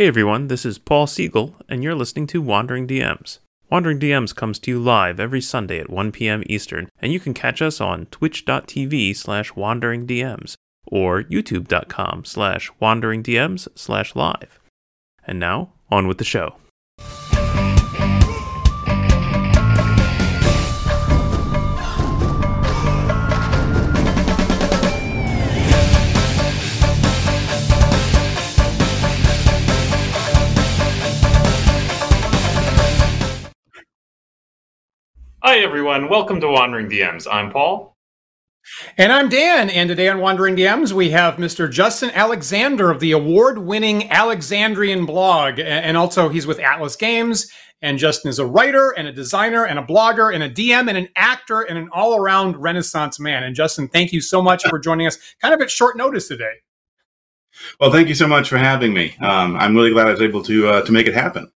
Hey everyone, this is Paul Siegel, and you're listening to Wandering DMs. Wandering DMs comes to you live every Sunday at 1 p.m. Eastern, and you can catch us on twitch.tv/wanderingdms or youtube.com/wanderingdms/live. And now, on with the show. Hi everyone, welcome to Wandering DMs. I'm Paul. And I'm Dan, and today on Wandering DMs we have Mr. Justin Alexander of the award-winning Alexandrian blog, and also he's with Atlas Games, and Justin is a writer, and a designer, and a blogger, and a DM, and an actor, and an all-around Renaissance man. And Justin, thank you so much for joining us kind of at short notice today. Well, thank you so much for having me. I'm really glad I was able to make it happen.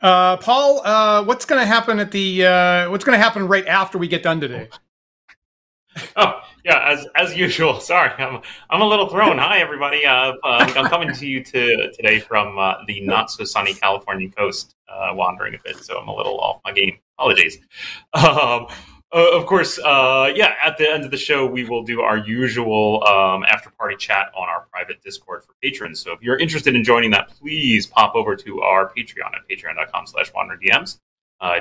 Paul, what's going to happen at the what's going to happen right after we get done today? Oh yeah, as usual. Sorry, I'm a little thrown. Hi everybody. I'm coming to you today from the not so sunny California coast, wandering a bit, so I'm a little off my game. Apologies. Of course, at the end of the show, we will do our usual after-party chat on our private Discord for patrons. So if you're interested in joining that, please pop over to our Patreon at patreon.com/wanderDMs.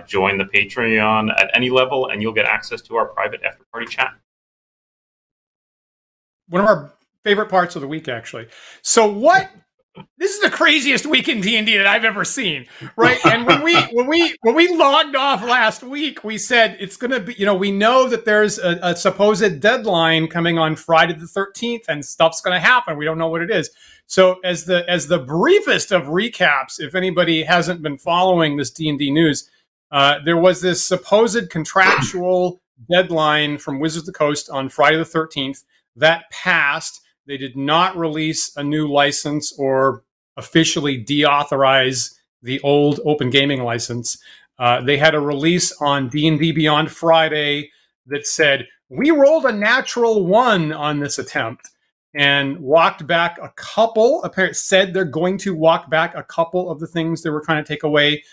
Join the Patreon at any level, and you'll get access to our private after-party chat. One of our favorite parts of the week, actually. So what... This is the craziest week in D&D that I've ever seen, right? And when we logged off last week, we said it's going to be, we know that there's a supposed deadline coming on Friday the 13th, and stuff's going to happen. We don't know what it is. So as the briefest of recaps, if anybody hasn't been following this D&D news, there was this supposed contractual deadline from Wizards of the Coast on Friday the 13th that passed. They did not release a new license or officially deauthorize the old Open Gaming License. They had a release on D&D Beyond Friday that said, we rolled a natural one on this attempt and walked back a couple. Apparently said they're going to walk back a couple of the things they were trying to take away,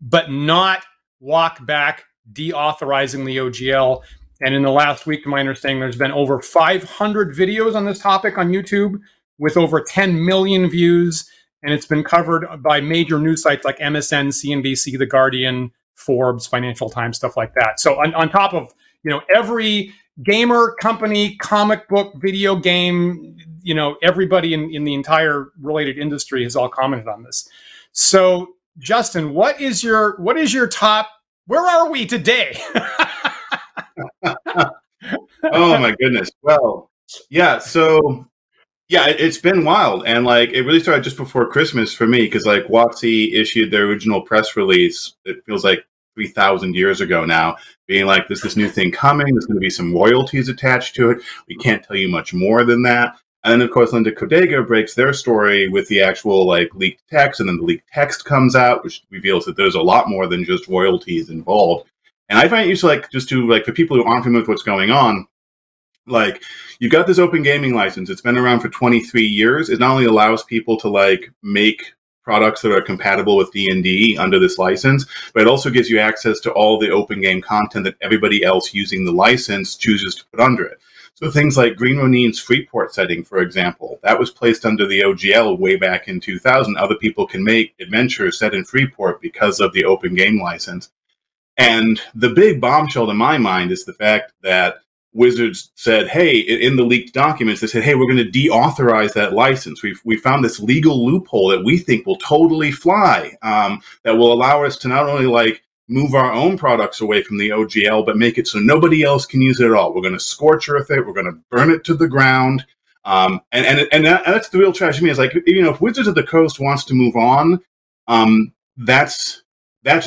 but not walk back deauthorizing the OGL. And in the last week, to my understanding, there's been over 500 videos on this topic on YouTube with over 10 million views. And it's been covered by major news sites like MSN, CNBC, The Guardian, Forbes, Financial Times, stuff like that. So on top of, every gamer company, comic book, video game, everybody in the entire related industry has all commented on this. So, Justin, what is your top? Where are we today? Oh my goodness. Well, yeah. So yeah, it's been wild. And it really started just before Christmas for me. Cause WotC issued their original press release. It feels like 3,000 years ago now, being like, there's this new thing coming. There's going to be some royalties attached to it. We can't tell you much more than that. And then of course, Linda Codega breaks their story with the actual leaked text. And then the leaked text comes out, which reveals that there's a lot more than just royalties involved. And I find it useful, for people who aren't familiar with what's going on, you've got this Open Gaming License. It's been around for 23 years. It not only allows people to, make products that are compatible with D&D under this license, but it also gives you access to all the open game content that everybody else using the license chooses to put under it. So things like Green Ronin's Freeport setting, for example, that was placed under the OGL way back in 2000. Other people can make adventures set in Freeport because of the Open Game License. And the big bombshell to my mind is the fact that Wizards said, hey, in the leaked documents, they said, hey, we're going to deauthorize that license. We found this legal loophole that we think will totally fly, that will allow us to not only move our own products away from the OGL, but make it so nobody else can use it at all. We're going to scorch earth it. We're going to burn it to the ground. And that's the real tragedy to me is if Wizards of the Coast wants to move on, that's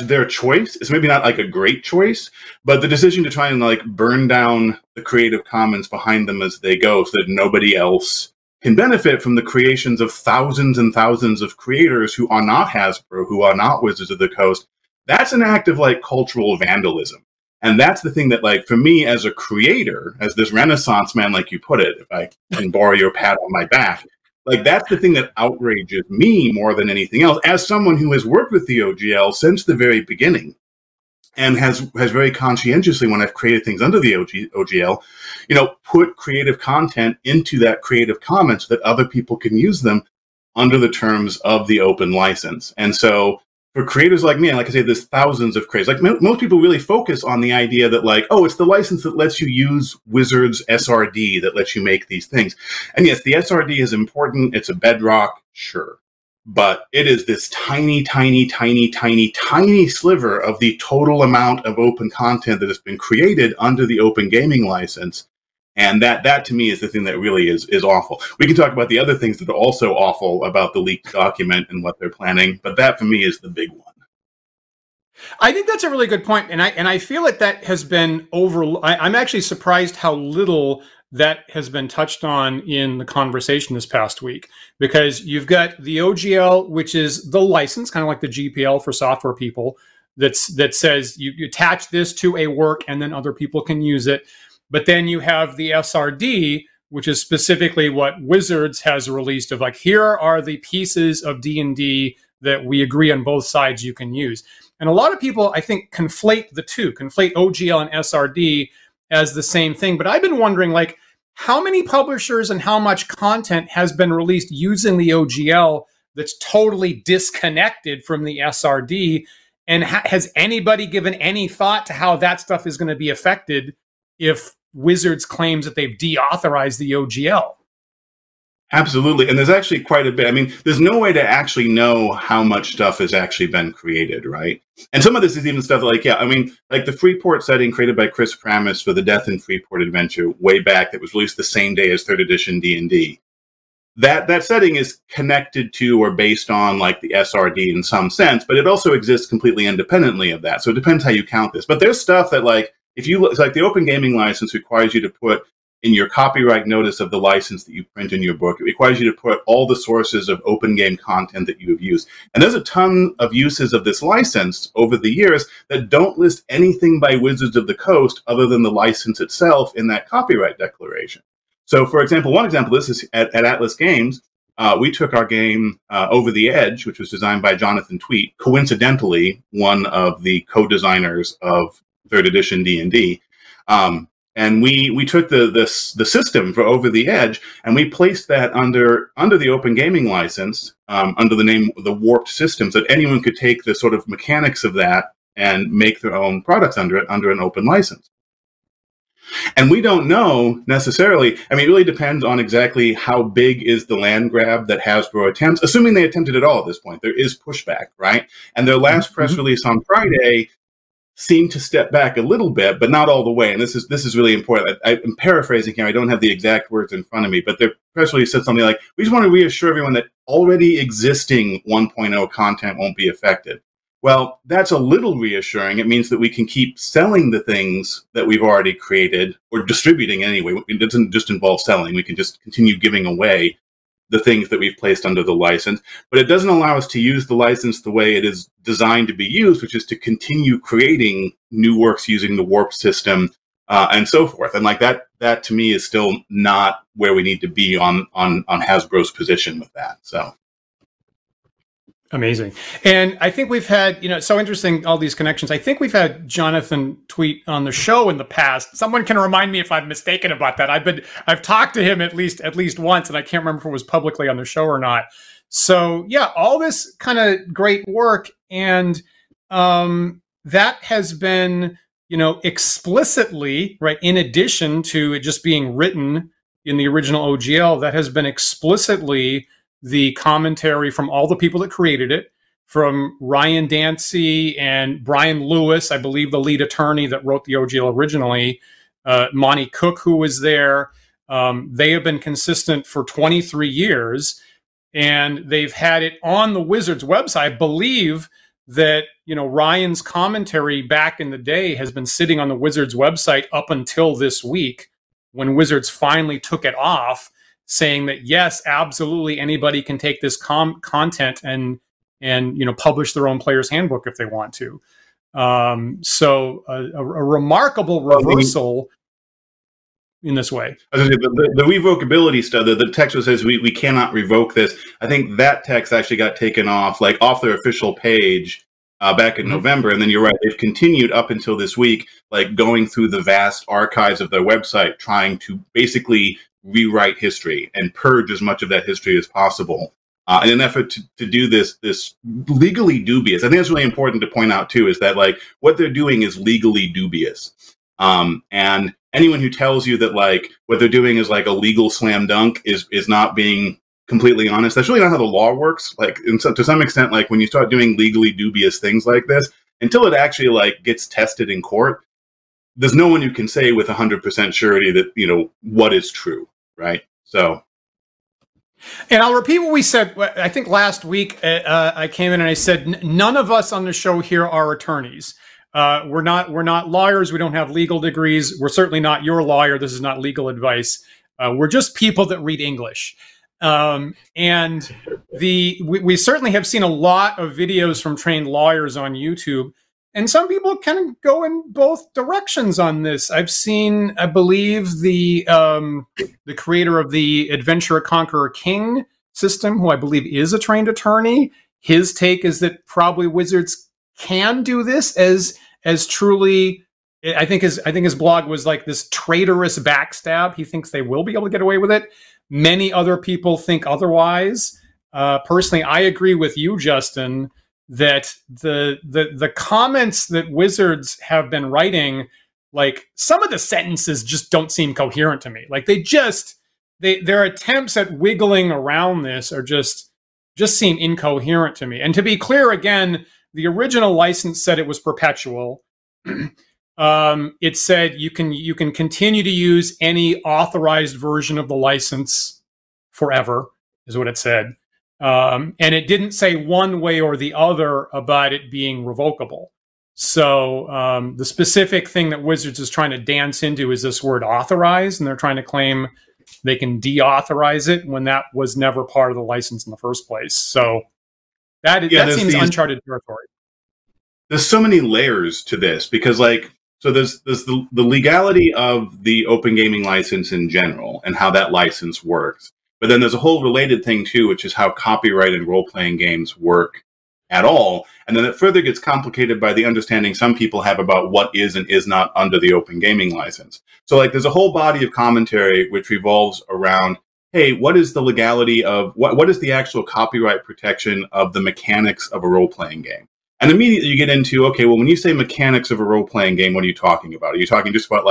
their choice. It's maybe not a great choice, but the decision to try and burn down the Creative Commons behind them as they go so that nobody else can benefit from the creations of thousands and thousands of creators who are not Hasbro, who are not Wizards of the Coast, that's an act of cultural vandalism. And that's the thing that, like, for me as a creator, as this Renaissance man, like you put it, if I can borrow your pat on my back, like, that's the thing that outrages me more than anything else, as someone who has worked with the OGL since the very beginning and has very conscientiously, when I've created things under the OGL, you know, put creative content into that Creative Commons so that other people can use them under the terms of the open license. And so for creators like me, like I say, there's thousands of creators. Like, most people really focus on the idea that, like, oh, it's the license that lets you use Wizards SRD that lets you make these things. And yes, the SRD is important. It's a bedrock, sure. But it is this tiny, tiny, tiny, tiny, tiny sliver of the total amount of open content that has been created under the Open Gaming License. And that to me is the thing that really is awful. We can talk about the other things that are also awful about the leaked document and what they're planning, but that for me is the big one. I think that's a really good point, and I feel like that has been I'm actually surprised how little that has been touched on in the conversation this past week, because you've got the OGL, which is the license, kind of like the GPL for software people, that says you attach this to a work and then other people can use it. But then you have the SRD, which is specifically what Wizards has released of, like, here are the pieces of D&D that we agree on both sides you can use. And a lot of people, I think, conflate the two, conflate OGL and SRD as the same thing. But I've been wondering, like, how many publishers and how much content has been released using the OGL that's totally disconnected from the SRD? And has anybody given any thought to how that stuff is going to be affected if Wizards claims that they've deauthorized the OGL? Absolutely. And there's actually quite a bit. I mean, there's no way to actually know how much stuff has actually been created, right? And some of this is even stuff like, yeah, I mean, like the Freeport setting created by Chris Pramas for the Death in Freeport adventure way back that was released the same day as 3rd edition D&D. That setting is connected to or based on, like, the SRD in some sense, but it also exists completely independently of that. So it depends how you count this. But there's stuff that, like, if you look, like, the Open Gaming License requires you to put in your copyright notice of the license that you print in your book, it requires you to put all the sources of open game content that you have used. And there's a ton of uses of this license over the years that don't list anything by Wizards of the Coast other than the license itself in that copyright declaration. So, for example, one example of this is at Atlas Games, we took our game Over the Edge, which was designed by Jonathan Tweet, coincidentally one of the co-designers of 3rd edition D&D, and we took the system for Over the Edge and we placed that under the Open Gaming License, under the name the Warped Systems, that anyone could take the sort of mechanics of that and make their own products under it, under an open license. And we don't know necessarily, I mean, it really depends on exactly how big is the land grab that Hasbro attempts, assuming they attempted at all at this point. There is pushback, right? And their last press release on Friday seem to step back a little bit, but not all the way. And this is really important. I'm paraphrasing here. I don't have the exact words in front of me, but their press release said something like, we just want to reassure everyone that already existing 1.0 content won't be affected. Well, that's a little reassuring. It means that we can keep selling the things that we've already created, or distributing anyway. It doesn't just involve selling. We can just continue giving away the things that we've placed under the license, but it doesn't allow us to use the license the way it is designed to be used, which is to continue creating new works using the warp system and so forth. And like that to me is still not where we need to be on Hasbro's position with that. So amazing. And I think we've had, you know, it's so interesting, all these connections. I think we've had Jonathan Tweet on the show in the past. Someone can remind me if I'm mistaken about that. I've talked to him at least once, and I can't remember if it was publicly on the show or not. So yeah, all this kind of great work, and that has been, you know, explicitly, right, in addition to it just being written in the original OGL, that has been explicitly the commentary from all the people that created it, from Ryan Dancy and Brian Lewis, I believe the lead attorney that wrote the OGL originally, Monty Cook, who was there. They have been consistent for 23 years, and they've had it on the Wizards website. I believe that, you know, Ryan's commentary back in the day has been sitting on the Wizards website up until this week, when Wizards finally took it off, saying that, yes, absolutely, anybody can take this content and, you know, publish their own player's handbook if they want to. So a remarkable reversal in this way. The revocability stuff, the text that says we cannot revoke this, I think that text actually got taken off, like off their official page back in November. And then you're right, they've continued up until this week, like going through the vast archives of their website, trying to basically rewrite history and purge as much of that history as possible. In an effort to do this legally dubious. I think it's really important to point out too, is that like what they're doing is legally dubious. And anyone who tells you that like what they're doing is like a legal slam dunk is not being completely honest. That's really not how the law works. Like to some extent, like when you start doing legally dubious things like this, until it actually like gets tested in court, there's no one who can say with 100% surety that, you know, what is true. Right. So. And I'll repeat what we said, I think last week, I came in and I said, none of us on the show here are attorneys. We're not lawyers. We don't have legal degrees. We're certainly not your lawyer. This is not legal advice. We're just people that read English. And we certainly have seen a lot of videos from trained lawyers on YouTube. And some people kind of go in both directions on this. I've seen, I believe, the creator of the Adventurer Conqueror King system, who I believe is a trained attorney. His take is that probably Wizards can do this as truly. I think his blog was like this traitorous backstab. He thinks they will be able to get away with it. Many other people think otherwise. Personally, I agree with you, Justin, that the comments that Wizards have been writing, like some of the sentences just don't seem coherent to me. Like their attempts at wiggling around this are just seem incoherent to me. And to be clear, again, the original license said it was perpetual. It said you can continue to use any authorized version of the license forever, is what it said. And it didn't say one way or the other about it being revocable. So the specific thing that Wizards is trying to dance into is this word authorized, and they're trying to claim they can deauthorize it when that was never part of the license in the first place. So that seems uncharted territory. There's so many layers to this because there's the legality of the Open Gaming License in general and how that license works. But then there's a whole related thing, too, which is how copyright and role-playing games work at all. And then it further gets complicated by the understanding some people have about what is and is not under the Open Gaming License. So, there's a whole body of commentary which revolves around, hey, what is the legality of, what is the actual copyright protection of the mechanics of a role-playing game? And immediately you get into, okay, well, when you say mechanics of a role-playing game, what are you talking about? Are you talking just about,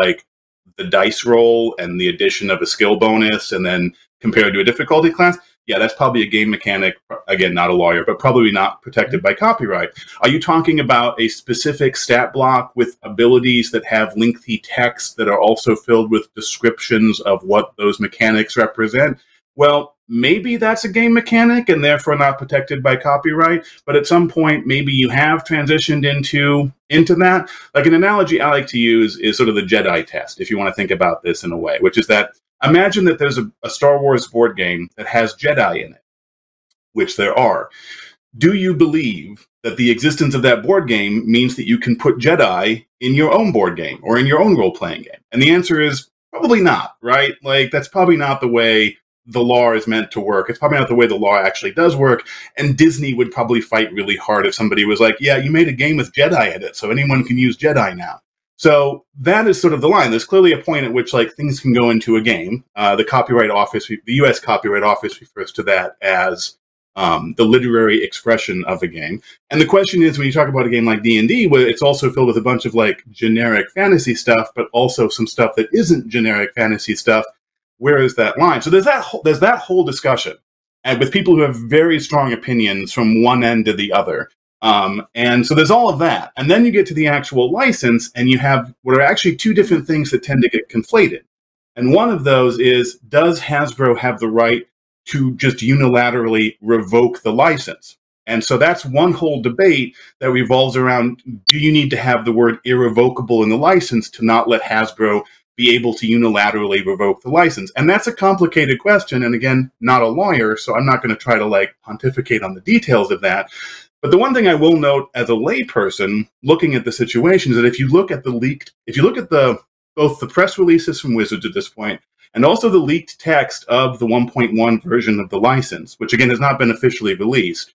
the dice roll and the addition of a skill bonus and then compared to a difficulty class? Yeah, that's probably a game mechanic. Again, not a lawyer, but probably not protected by copyright. Are you talking about a specific stat block with abilities that have lengthy text that are also filled with descriptions of what those mechanics represent? Well, maybe that's a game mechanic and therefore not protected by copyright. But at some point, maybe you have transitioned into that. Like an analogy I like to use is sort of the Jedi test, if you want to think about this in a way, which is that imagine that there's a Star Wars board game that has Jedi in it, which there are. Do you believe that the existence of that board game means that you can put Jedi in your own board game or in your own role-playing game? And the answer is probably not, right? That's probably not the way the law is meant to work. It's probably not the way the law actually does work. And Disney would probably fight really hard if somebody was like, yeah, you made a game with Jedi in it, so anyone can use Jedi now. So that is sort of the line. There's clearly a point at which things can go into a game. The Copyright Office, the U.S. Copyright Office refers to that as the literary expression of a game. And the question is, when you talk about a game like D&D, where it's also filled with a bunch of generic fantasy stuff, but also some stuff that isn't generic fantasy stuff, where is that line? So there's that whole discussion, and with people who have very strong opinions from one end to the other. And so there's all of that. And then you get to the actual license and you have what are actually two different things that tend to get conflated. And one of those is, does Hasbro have the right to just unilaterally revoke the license? And so that's one whole debate that revolves around, do you need to have the word irrevocable in the license to not let Hasbro be able to unilaterally revoke the license? And that's a complicated question. And again, not a lawyer, so I'm not going to try to pontificate on the details of that. But the one thing I will note as a layperson looking at the situation is that if you look at the leaked, if you look at the both the press releases from Wizards at this point and also the leaked text of the 1.1 version of the license, which again has not been officially released,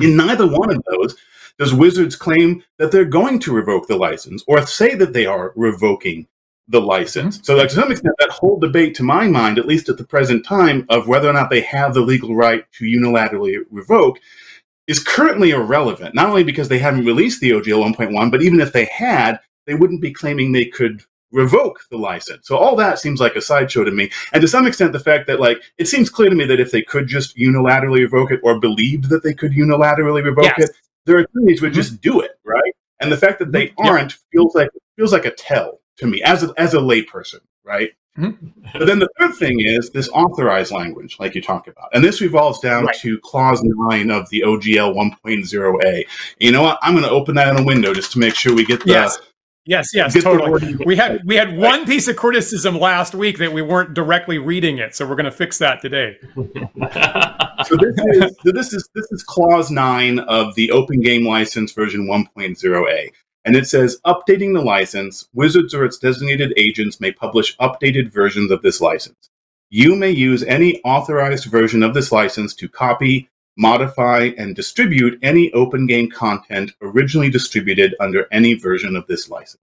in neither one of those does Wizards claim that they're going to revoke the license or say that they are revoking the license. So like, to some extent, that whole debate, to my mind, at least at the present time, of whether or not they have the legal right to unilaterally revoke is currently irrelevant, not only because they haven't released the OGL 1.1, but even if they had, they wouldn't be claiming they could revoke the license. So all that seems like a sideshow to me. And to some extent, the fact that, like, it seems clear to me that if they could just unilaterally revoke it or believed that they could unilaterally revoke it, their attorneys would just do it, right? And the fact that they aren't feels like a tell to me as a layperson, right? But then the third thing is this authorized language, like you talk about. And this revolves down to Clause 9 of the OGL 1.0A. You know what? I'm going to open that in a window just to make sure we get the... Yes, totally. We had one piece of criticism last week that we weren't directly reading it, so we're going to fix that today. So this is Clause 9 of the Open Game License version 1.0A. And it says, updating the license, Wizards or its designated agents may publish updated versions of this license. You may use any authorized version of this license to copy, modify, and distribute any open game content originally distributed under any version of this license.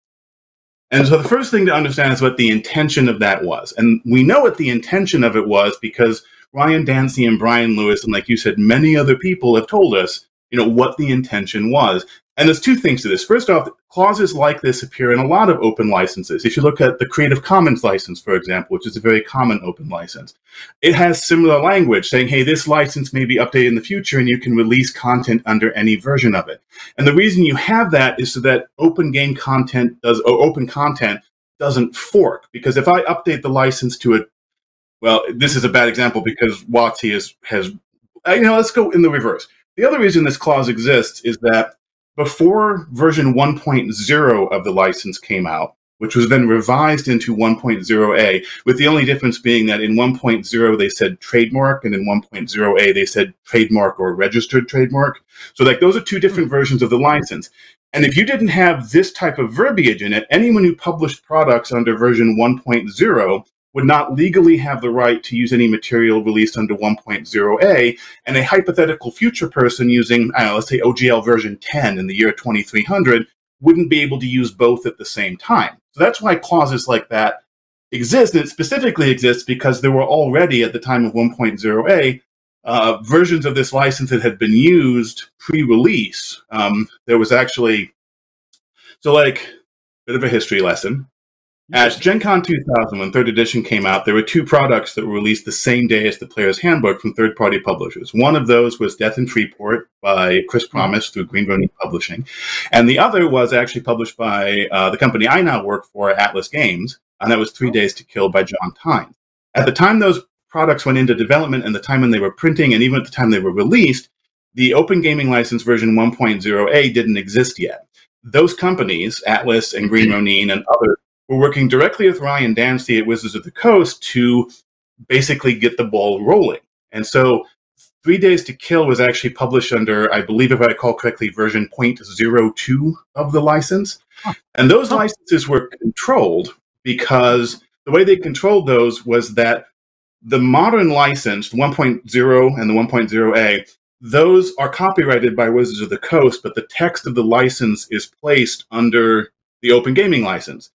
And so the first thing to understand is what the intention of that was. And we know what the intention of it was because Ryan Dancy and Brian Lewis, and like you said, many other people have told us, you know, what the intention was. And there's two things to this. First off, clauses like this appear in a lot of open licenses. If you look at the Creative Commons license, for example, which is a very common open license, it has similar language saying, hey, this license may be updated in the future and you can release content under any version of it. And the reason you have that is so that open game content open content doesn't fork. Because if I update the license to this is a bad example because WotC has let's go in the reverse. The other reason this clause exists is that before version 1.0 of the license came out, which was then revised into 1.0A, with the only difference being that in 1.0 they said trademark, and in 1.0A they said trademark or registered trademark. So like those are two different versions of the license. And if you didn't have this type of verbiage in it, anyone who published products under version 1.0 would not legally have the right to use any material released under 1.0A, and a hypothetical future person using, let's say OGL version 10 in the year 2300 wouldn't be able to use both at the same time. So that's why clauses like that exist, and it specifically exists because there were already, at the time of 1.0A, versions of this license that had been used pre-release. There was actually, bit of a history lesson. As Gen Con 2000, when 3rd edition came out, there were two products that were released the same day as the Player's Handbook from third-party publishers. One of those was Death in Freeport by Chris Pramas through Green Ronin Publishing. And the other was actually published by the company I now work for, Atlas Games, and that was 3 Days to Kill by John Tynes. At the time those products went into development and the time when they were printing and even at the time they were released, the Open Gaming License version 1.0A didn't exist yet. Those companies, Atlas and Green Ronin and others, we're working directly with Ryan Dancy at Wizards of the Coast to basically get the ball rolling. And so 3 Days to Kill was actually published under, I believe if I recall correctly, version 0.02 of the license. And those licenses were controlled because the way they controlled those was that the modern license, the 1.0 and the 1.0A, those are copyrighted by Wizards of the Coast, but the text of the license is placed under the Open Gaming License.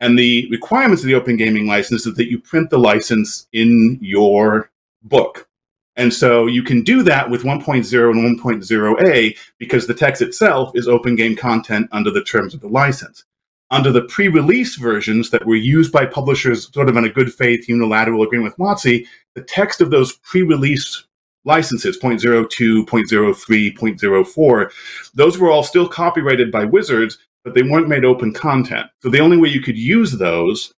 And the requirements of the Open Gaming License is that you print the license in your book. And so you can do that with 1.0 and 1.0A because the text itself is open game content under the terms of the license. Under the pre-release versions that were used by publishers sort of in a good faith unilateral agreement with WotC, the text of those pre-release licenses, 0.02, 0.03, 0.04, those were all still copyrighted by Wizards, but they weren't made open content. So the only way you could use those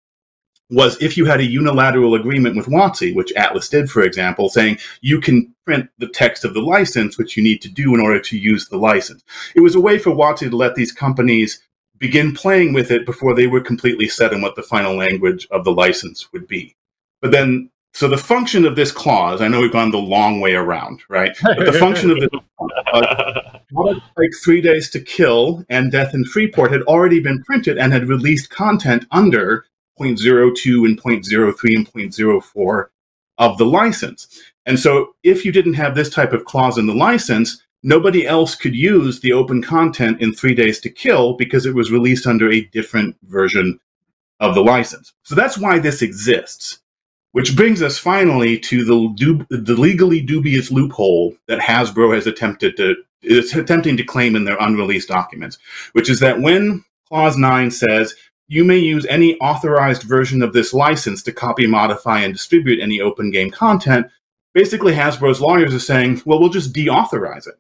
was if you had a unilateral agreement with WotC, which Atlas did, for example, saying you can print the text of the license, which you need to do in order to use the license. It was a way for WotC to let these companies begin playing with it before they were completely set on what the final language of the license would be. But then, so the function of this clause, I know we've gone the long way around, right? But the function of this clause What like 3 Days to Kill and Death in Freeport had already been printed and had released content under 0.02 and 0.03 and 0.04 of the license. And so if you didn't have this type of clause in the license, nobody else could use the open content in 3 Days to Kill because it was released under a different version of the license. So that's why this exists, which brings us finally to the legally dubious loophole that Hasbro is attempting to claim in their unreleased documents, which is that when Clause 9 says, you may use any authorized version of this license to copy, modify, and distribute any open game content, basically Hasbro's lawyers are saying, well, we'll just deauthorize it.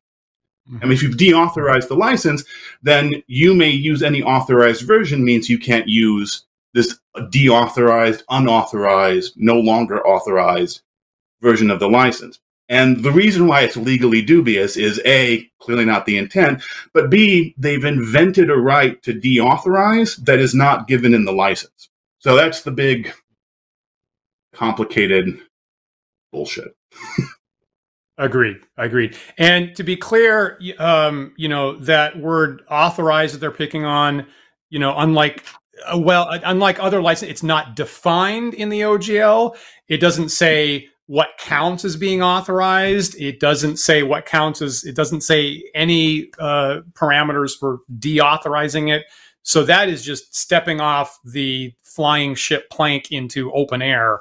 Mm-hmm. I mean, if you've deauthorized the license, then you may use any authorized version means you can't use this deauthorized, unauthorized, no longer authorized version of the license. And the reason why it's legally dubious is A, clearly not the intent, but B, they've invented a right to deauthorize that is not given in the license. So that's the big, complicated bullshit. Agreed. And to be clear, that word authorized that they're picking on, unlike other licenses, it's not defined in the OGL. It doesn't say what counts as being authorized. It doesn't say any parameters for deauthorizing it. So that is just stepping off the flying ship plank into open air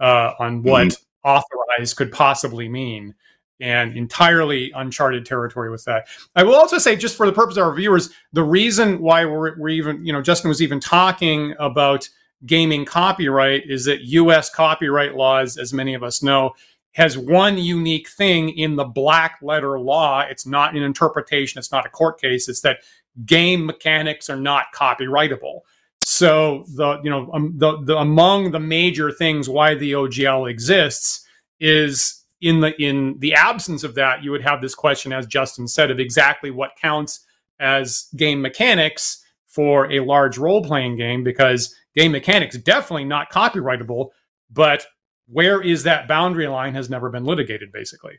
on what authorized could possibly mean, and entirely uncharted territory with that. I will also say, just for the purpose of our viewers, the reason why we're even, Justin was even talking about gaming copyright is that U.S. copyright laws, as many of us know, has one unique thing in the black letter law. It's not an interpretation. It's not a court case. It's that game mechanics are not copyrightable. So among the major things why the OGL exists is in the absence of that, you would have this question, as Justin said, of exactly what counts as game mechanics for a large role-playing game, because game mechanics definitely not copyrightable, but where is that boundary line has never been litigated, basically.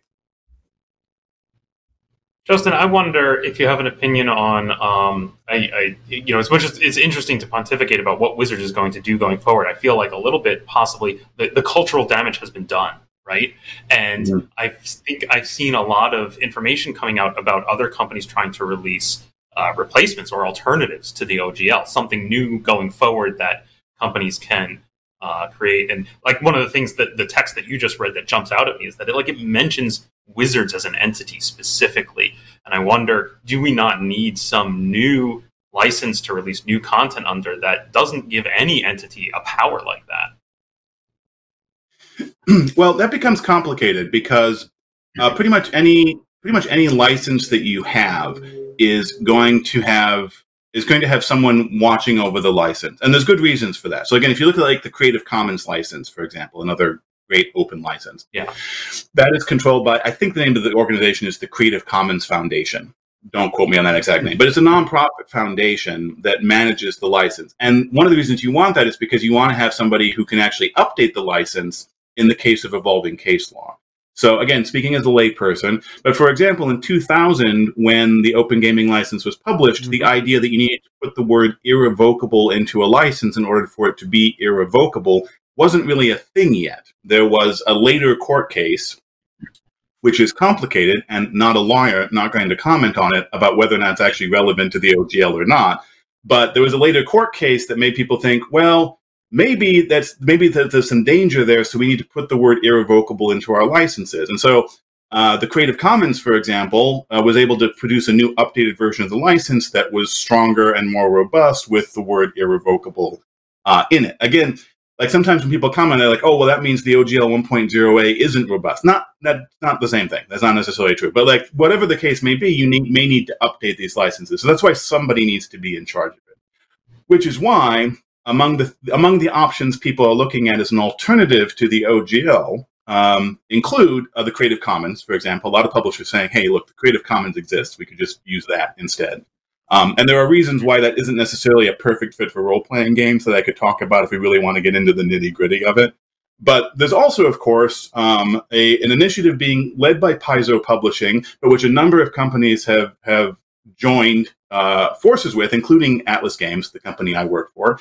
Justin, I wonder if you have an opinion on, as much as it's interesting to pontificate about what Wizards is going to do going forward, I feel like a little bit possibly the cultural damage has been done, right? And yeah. I think I've seen a lot of information coming out about other companies trying to release replacements or alternatives to the OGL, something new going forward that companies can create. And like one of the things that the text that you just read that jumps out at me is that it mentions Wizards as an entity specifically. And I wonder, do we not need some new license to release new content under that doesn't give any entity a power like that? Well, that becomes complicated because pretty much any license that you have is going to have someone watching over the license. And there's good reasons for that. So again, if you look at the Creative Commons license, for example, another great open license. Yeah. That is controlled by, I think the name of the organization is the Creative Commons Foundation. Don't quote me on that exact name, but it's a nonprofit foundation that manages the license. And one of the reasons you want that is because you want to have somebody who can actually update the license in the case of evolving case law. So again, speaking as a layperson, but for example, in 2000, when the Open Gaming License was published, the idea that you needed to put the word irrevocable into a license in order for it to be irrevocable wasn't really a thing yet. There was a later court case, which is complicated, and not a lawyer, not going to comment on it, about whether or not it's actually relevant to the OGL or not. But there was a later court case that made people think, well, Maybe there's some danger there, so we need to put the word irrevocable into our licenses. And so the Creative Commons, for example, was able to produce a new updated version of the license that was stronger and more robust with the word irrevocable in it. Again, sometimes when people comment, they're like, oh, well, that means the OGL 1.0a isn't robust. That's not the same thing. That's not necessarily true. But whatever the case may be, you may need to update these licenses. So that's why somebody needs to be in charge of it, which is why among the options people are looking at as an alternative to the OGL include the Creative Commons, for example. A lot of publishers saying, hey, look, the Creative Commons exists. We could just use that instead. And there are reasons why that isn't necessarily a perfect fit for role-playing games that I could talk about if we really want to get into the nitty-gritty of it. But there's also, of course, an initiative being led by Paizo Publishing, but which a number of companies have joined forces with, including Atlas Games, the company I work for,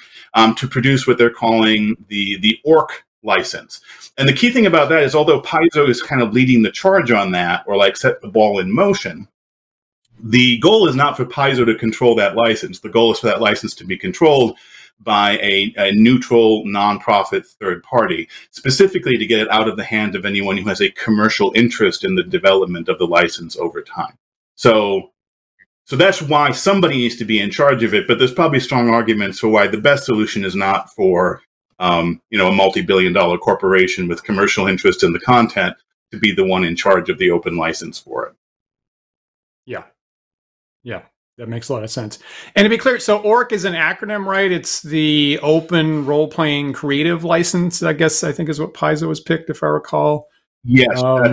to produce what they're calling the Orc license. And the key thing about that is, although Paizo is kind of leading the charge on that, or like set the ball in motion, the goal is not for Paizo to control that license. The goal is for that license to be controlled by a neutral nonprofit third party, specifically to get it out of the hands of anyone who has a commercial interest in the development of the license over time. So that's why somebody needs to be in charge of it, but there's probably strong arguments for why the best solution is not for a multi-billion-dollar corporation with commercial interest in the content to be the one in charge of the open license for it. Yeah. That makes a lot of sense. And to be clear, so ORC is an acronym, right? It's the Open Role-Playing Creative License, I think is what Paizo was picked, if I recall. Yes,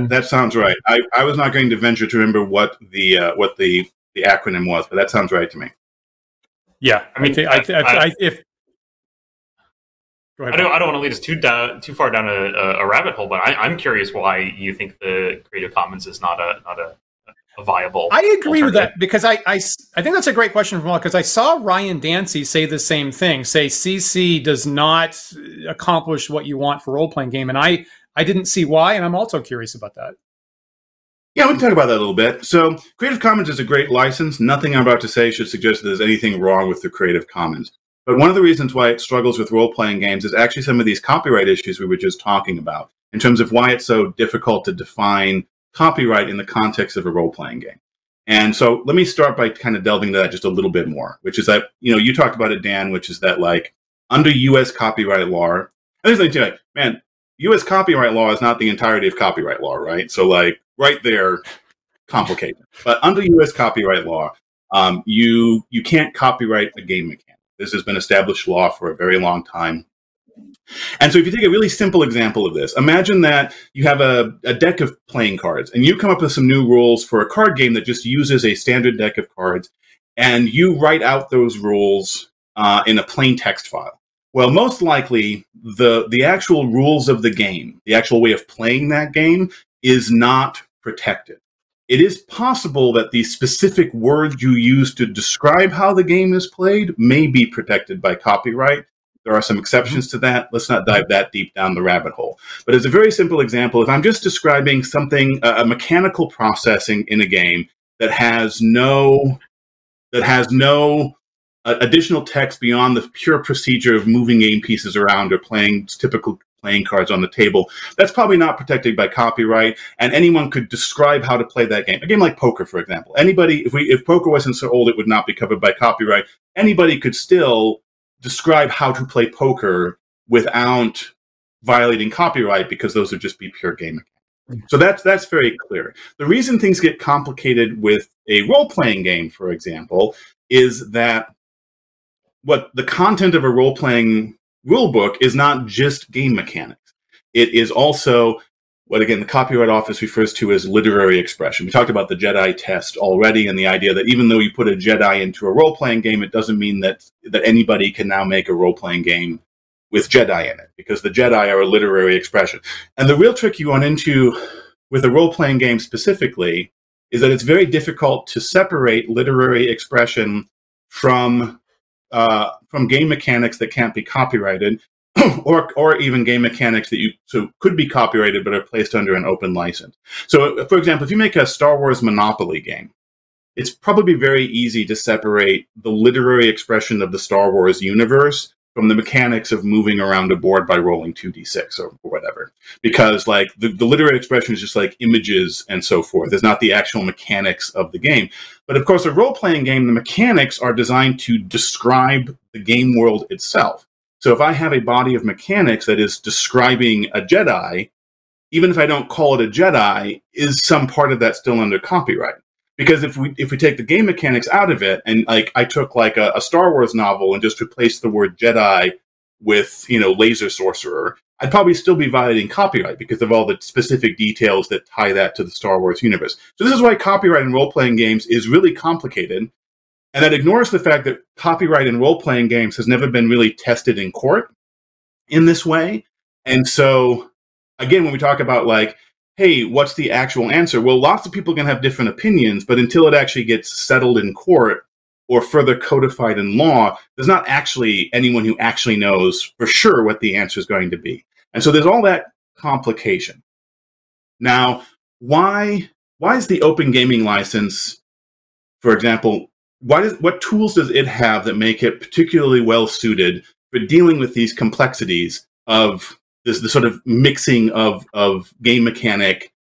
that sounds right. I was not going to venture to remember what the acronym was, but that sounds right to me. Yeah, I mean, I don't want to lead us too far down a rabbit hole, but I'm curious why you think the Creative Commons is not a viable. I agree with that, because I think that's a great question from all, because I saw Ryan Dancy say the same thing, say CC does not accomplish what you want for role-playing game, and I didn't see why, and I'm also curious about that. Yeah, we can talk about that a little bit. So Creative Commons is a great license. Nothing I'm about to say should suggest that there's anything wrong with the Creative Commons. But one of the reasons why it struggles with role-playing games is actually some of these copyright issues we were just talking about, in terms of why it's so difficult to define copyright in the context of a role-playing game. And so let me start by kind of delving into that just a little bit more, which is that, you talked about it, Dan, which is that, like, under U.S. copyright law, and there's like, man, U.S. copyright law is not the entirety of copyright law, right? So, like, right there, complicated. But under U.S. copyright law, you can't copyright a game mechanic. This has been established law for a very long time. And so if you take a really simple example of this, imagine that you have a deck of playing cards, and you come up with some new rules for a card game that just uses a standard deck of cards, and you write out those rules in a plain text file. Well, most likely, the actual rules of the game, the actual way of playing that game, is not protected. It is possible that the specific words you use to describe how the game is played may be protected by copyright. There are some exceptions to that. Let's not dive that deep down the rabbit hole. But as a very simple example, if I'm just describing something, a mechanical processing in a game that has no additional text beyond the pure procedure of moving game pieces around or playing typical playing cards on the table, that's probably not protected by copyright, and anyone could describe how to play that game. A game like poker, for example. Anybody, if poker wasn't so old, it would not be covered by copyright. Anybody could still describe how to play poker without violating copyright, because those would just be pure game mechanics. So that's very clear. The reason things get complicated with a role-playing game, for example, is that what the content of a role-playing rulebook is not just game mechanics. It is also what, again, the Copyright Office refers to as literary expression. We talked about the Jedi test already, and the idea that even though you put a Jedi into a role-playing game, it doesn't mean that anybody can now make a role-playing game with Jedi in it, because the Jedi are a literary expression. And the real trick you run into with a role-playing game specifically is that it's very difficult to separate literary expression from game mechanics that can't be copyrighted, or even game mechanics that could be copyrighted but are placed under an open license. So, for example, if you make a Star Wars Monopoly game, it's probably very easy to separate the literary expression of the Star Wars universe from the mechanics of moving around a board by rolling 2d6 or whatever. Because, like, the literary expression is just like images and so forth. It's not the actual mechanics of the game. But of course, a role-playing game, the mechanics are designed to describe the game world itself. So if I have a body of mechanics that is describing a Jedi, even if I don't call it a Jedi, is some part of that still under copyright? Because if we take the game mechanics out of it, and like I took like a Star Wars novel and just replaced the word Jedi with laser sorcerer, I'd probably still be violating copyright because of all the specific details that tie that to the Star Wars universe. So this is why copyright in role-playing games is really complicated, and that ignores the fact that copyright in role-playing games has never been really tested in court in this way. And so, again, when we talk about like, hey, what's the actual answer? Well, lots of people are going to have different opinions, but until it actually gets settled in court or further codified in law, there's not actually anyone who actually knows for sure what the answer is going to be. And so there's all that complication. Now, why is the Open Gaming License, for example, what tools does it have that make it particularly well-suited for dealing with these complexities of the sort of mixing of game mechanic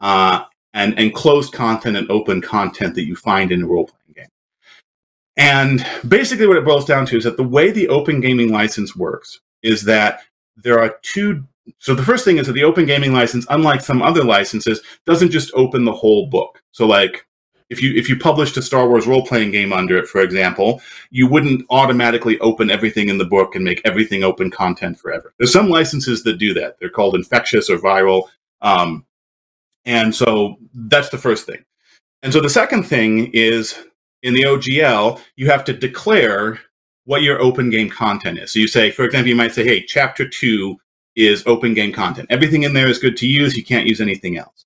and closed content and open content that you find in a role-playing game? And basically what it boils down to is that the way the Open Gaming License works is that there are two. So the first thing is that the Open Gaming License, unlike some other licenses, doesn't just open the whole book. So like if you published a Star Wars role-playing game under it, for example, you wouldn't automatically open everything in the book and make everything open content forever. There's some licenses that do that. They're called infectious or viral. And so that's the first thing. And so the second thing is, in the OGL, you have to declare what your open game content is. So you say, for example, you might say, hey, Chapter 2 is open game content. Everything in there is good to use. You can't use anything else.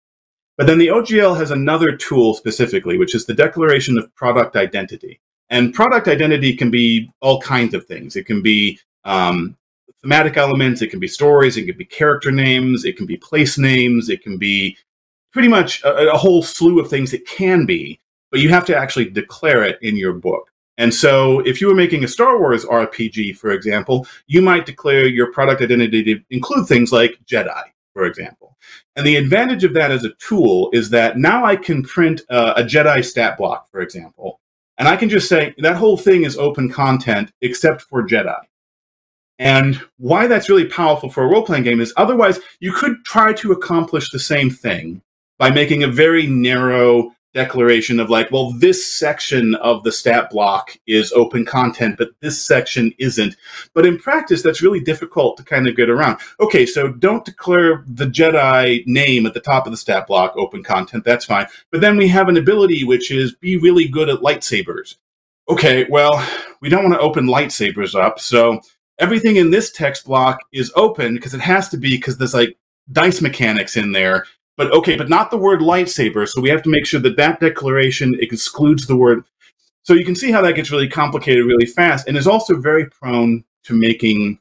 But then the OGL has another tool specifically, which is the declaration of product identity. And product identity can be all kinds of things. It can be thematic elements. It can be stories. It can be character names. It can be place names. It can be pretty much a whole slew of things it can be, but you have to actually declare it in your book. And so if you were making a Star Wars RPG, for example, you might declare your product identity to include things like Jedi, for example. And the advantage of that as a tool is that now I can print a Jedi stat block, for example, and I can just say that whole thing is open content except for Jedi. And why that's really powerful for a role-playing game is otherwise you could try to accomplish the same thing by making a very narrow declaration of like, well, this section of the stat block is open content, but this section isn't. But in practice, that's really difficult to kind of get around. Okay, so don't declare the Jedi name at the top of the stat block open content. That's fine. But then we have an ability, which is be really good at lightsabers. Okay, well, we don't want to open lightsabers up. So everything in this text block is open because it has to be, because there's like dice mechanics in there. But okay, but not the word lightsaber. So we have to make sure that that declaration excludes the word. So you can see how that gets really complicated really fast, and is also very prone to making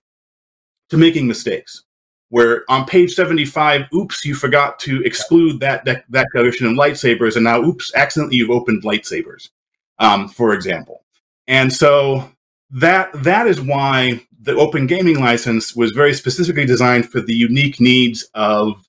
mistakes. Where on page 75, oops, you forgot to exclude that declaration of lightsabers, and now oops, accidentally you've opened lightsabers, for example. And so that is why the Open Gaming License was very specifically designed for the unique needs of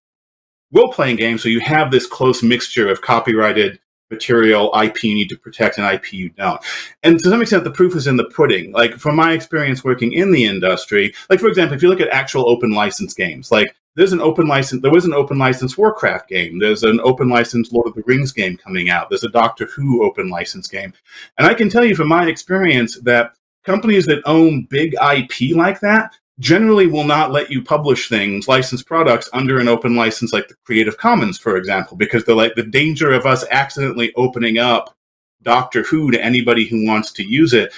role-playing game, so you have this close mixture of copyrighted material, IP you need to protect, and IP you don't. And to some extent, the proof is in the pudding. Like, from my experience working in the industry, like, for example, if you look at actual open license games, like, there was an open license Warcraft game. There's an open license Lord of the Rings game coming out. There's a Doctor Who open license game. And I can tell you from my experience that companies that own big IP like that generally will not let you publish things, licensed products, under an open license like the Creative Commons, for example, because they're like, the danger of us accidentally opening up Doctor Who to anybody who wants to use it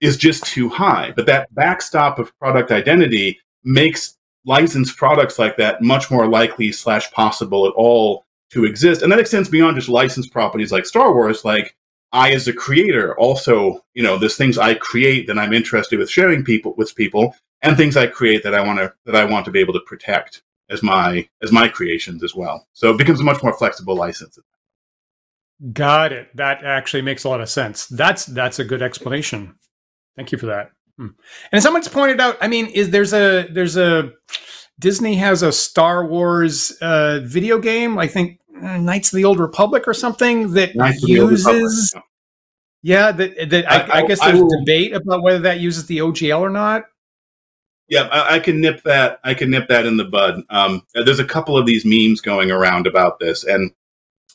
is just too high. But that backstop of product identity makes licensed products like that much more likely / possible at all to exist. And that extends beyond just licensed properties like Star Wars. Like, I, as a creator, also, you know, there's things I create that I'm interested with sharing with people. And things I create that I want to be able to protect as my creations as well. So it becomes a much more flexible license. Got it. That actually makes a lot of sense. That's a good explanation. Thank you for that. And as someone's pointed out, I mean, there's a Disney has a Star Wars video game. I think Knights of the Old Republic or something that uses. Yeah, that I guess there's a debate about whether that uses the OGL or not. Yeah, I can nip that in the bud. There's a couple of these memes going around about this. And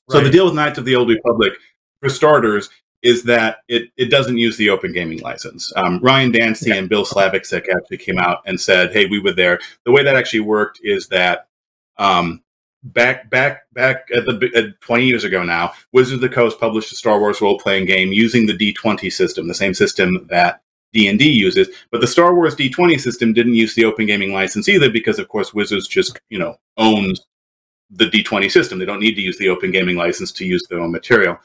so the deal with Knights of the Old Republic, for starters, is that it doesn't use the Open Gaming License. Ryan Dancy and Bill Slavicsek actually came out and said, hey, we were there. The way that actually worked is that back at 20 years ago now, Wizards of the Coast published a Star Wars role-playing game using the D20 system, the same system that D&D uses. But the Star Wars D20 system didn't use the Open Gaming License either, because, of course, Wizards just, you know, owns the D20 system. They don't need to use the Open Gaming License to use their own material.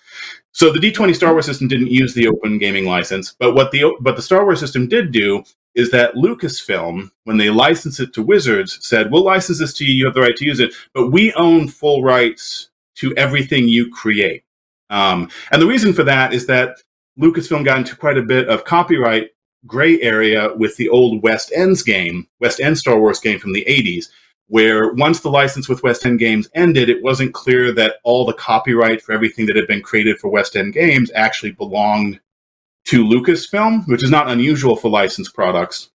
So the D20 Star Wars system didn't use the Open Gaming License. But what the Star Wars system did do is that Lucasfilm, when they licensed it to Wizards, said, we'll license this to you, you have the right to use it, but we own full rights to everything you create. And the reason for that is that Lucasfilm got into quite a bit of copyright gray area with the old West End Star Wars game from the 80s, where once the license with West End Games ended, it wasn't clear that all the copyright for everything that had been created for West End Games actually belonged to Lucasfilm, which is not unusual for licensed products.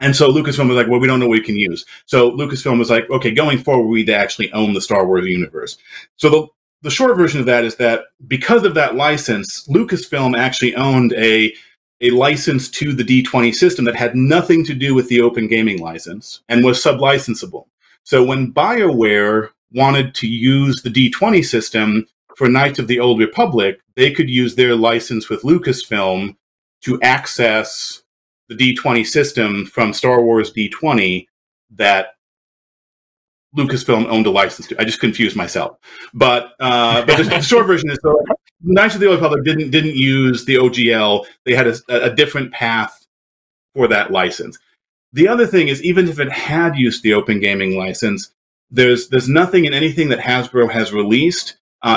And so Lucasfilm was like, well, we don't know what we can use. So Lucasfilm was like, okay, going forward, we actually own the Star Wars universe. So the short version of that is that because of that license, Lucasfilm actually owned a license to the D20 system that had nothing to do with the Open Gaming License and was sub-licensable. So when BioWare wanted to use the D20 system for Knights of the Old Republic, they could use their license with Lucasfilm to access the D20 system from Star Wars D20 that Lucasfilm owned a license to. I just confused myself. But the short version is, so Knights of the Old Republic didn't use the OGL. They had a different path for that license. The other thing is, even if it had used the Open Gaming License, there's nothing in anything that Hasbro has released,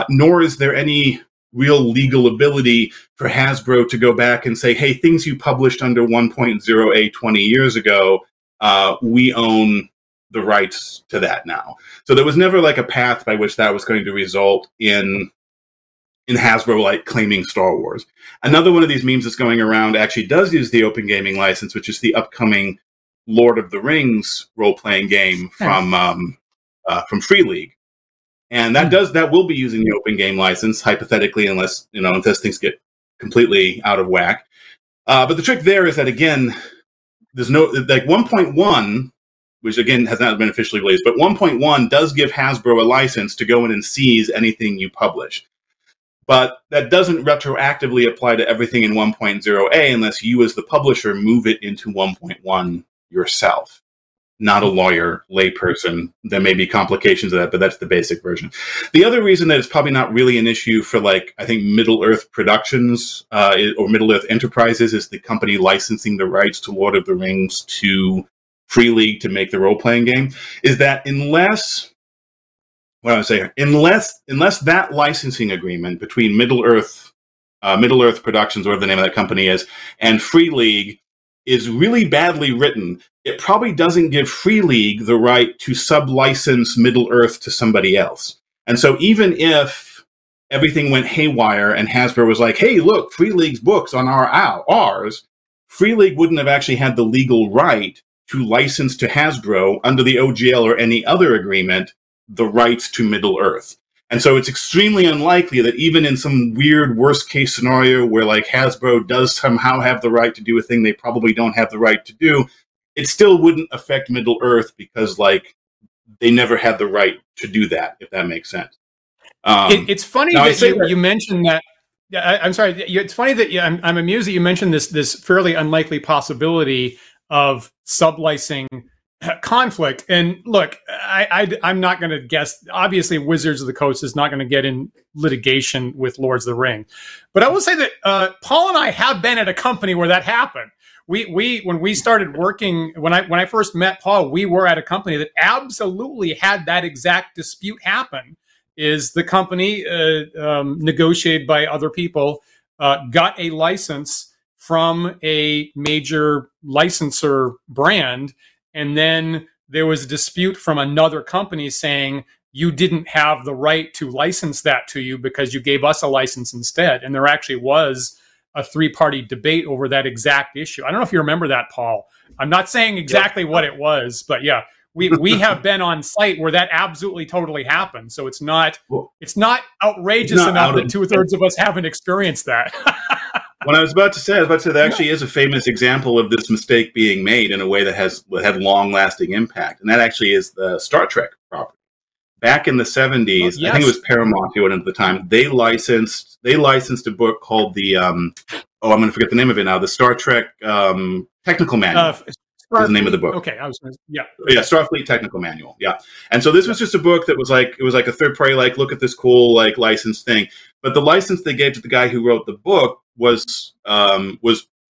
nor is there any real legal ability for Hasbro to go back and say, hey, things you published under 1.0a 20 years ago, we own the rights to that now. So there was never like a path by which that was going to result in Hasbro like claiming Star Wars. Another one of these memes that's going around actually does use the Open Gaming License, which is the upcoming Lord of the Rings role-playing game from Free League. And that will be using the Open Game License, hypothetically, unless things get completely out of whack. But the trick there is that, again, there's no, like 1.1, which again has not been officially released, but 1.1 does give Hasbro a license to go in and seize anything you publish. But that doesn't retroactively apply to everything in 1.0a unless you as the publisher move it into 1.1 yourself. Not a lawyer, layperson. There may be complications of that, but that's the basic version. The other reason that it's probably not really an issue for, like, I think Middle Earth Productions or Middle Earth Enterprises is the company licensing the rights to Lord of the Rings to Free League to make the role-playing game, is that unless that licensing agreement between Middle Earth Productions, whatever the name of that company is, and Free League is really badly written, it probably doesn't give Free League the right to sub-license Middle-earth to somebody else. And so even if everything went haywire and Hasbro was like, hey, look, Free League's books on ours, Free League wouldn't have actually had the legal right to license to Hasbro under the OGL or any other agreement the rights to Middle-earth. And so it's extremely unlikely that even in some weird worst-case scenario where, like, Hasbro does somehow have the right to do a thing they probably don't have the right to do, it still wouldn't affect Middle-earth because, like, they never had the right to do that, if that makes sense. It's funny that you mentioned that. I'm sorry. It's funny that I'm amused that you mentioned this fairly unlikely possibility of sublicensing conflict. And look, I'm not going to guess. Obviously, Wizards of the Coast is not going to get in litigation with Lords of the Ring. But I will say that Paul and I have been at a company where that happened. We when we started working, when I first met Paul, we were at a company that absolutely had that exact dispute happen. Is the company negotiated by other people got a license from a major licensor brand? And then there was a dispute from another company saying you didn't have the right to license that to you because you gave us a license instead. And there actually was a three-party debate over that exact issue. I don't know if you remember that, Paul. I'm not saying exactly what it was, but yeah, we have been on site where that absolutely totally happened. So it's not outrageous enough that two-thirds of us haven't experienced that. When I was about to say there actually is a famous example of this mistake being made in a way that had long-lasting impact, and that actually is the Star Trek property. Back in the 70s, I think it was Paramount who went into the time. They licensed a book called the oh, I'm going to forget the name of it now. The Star Trek Technical Manual is the name of the book. Okay, I was Starfleet Technical Manual. Yeah, and so this was just a book that was like, it was like a third party, like, look at this cool like license thing. But the license they gave to the guy who wrote the book was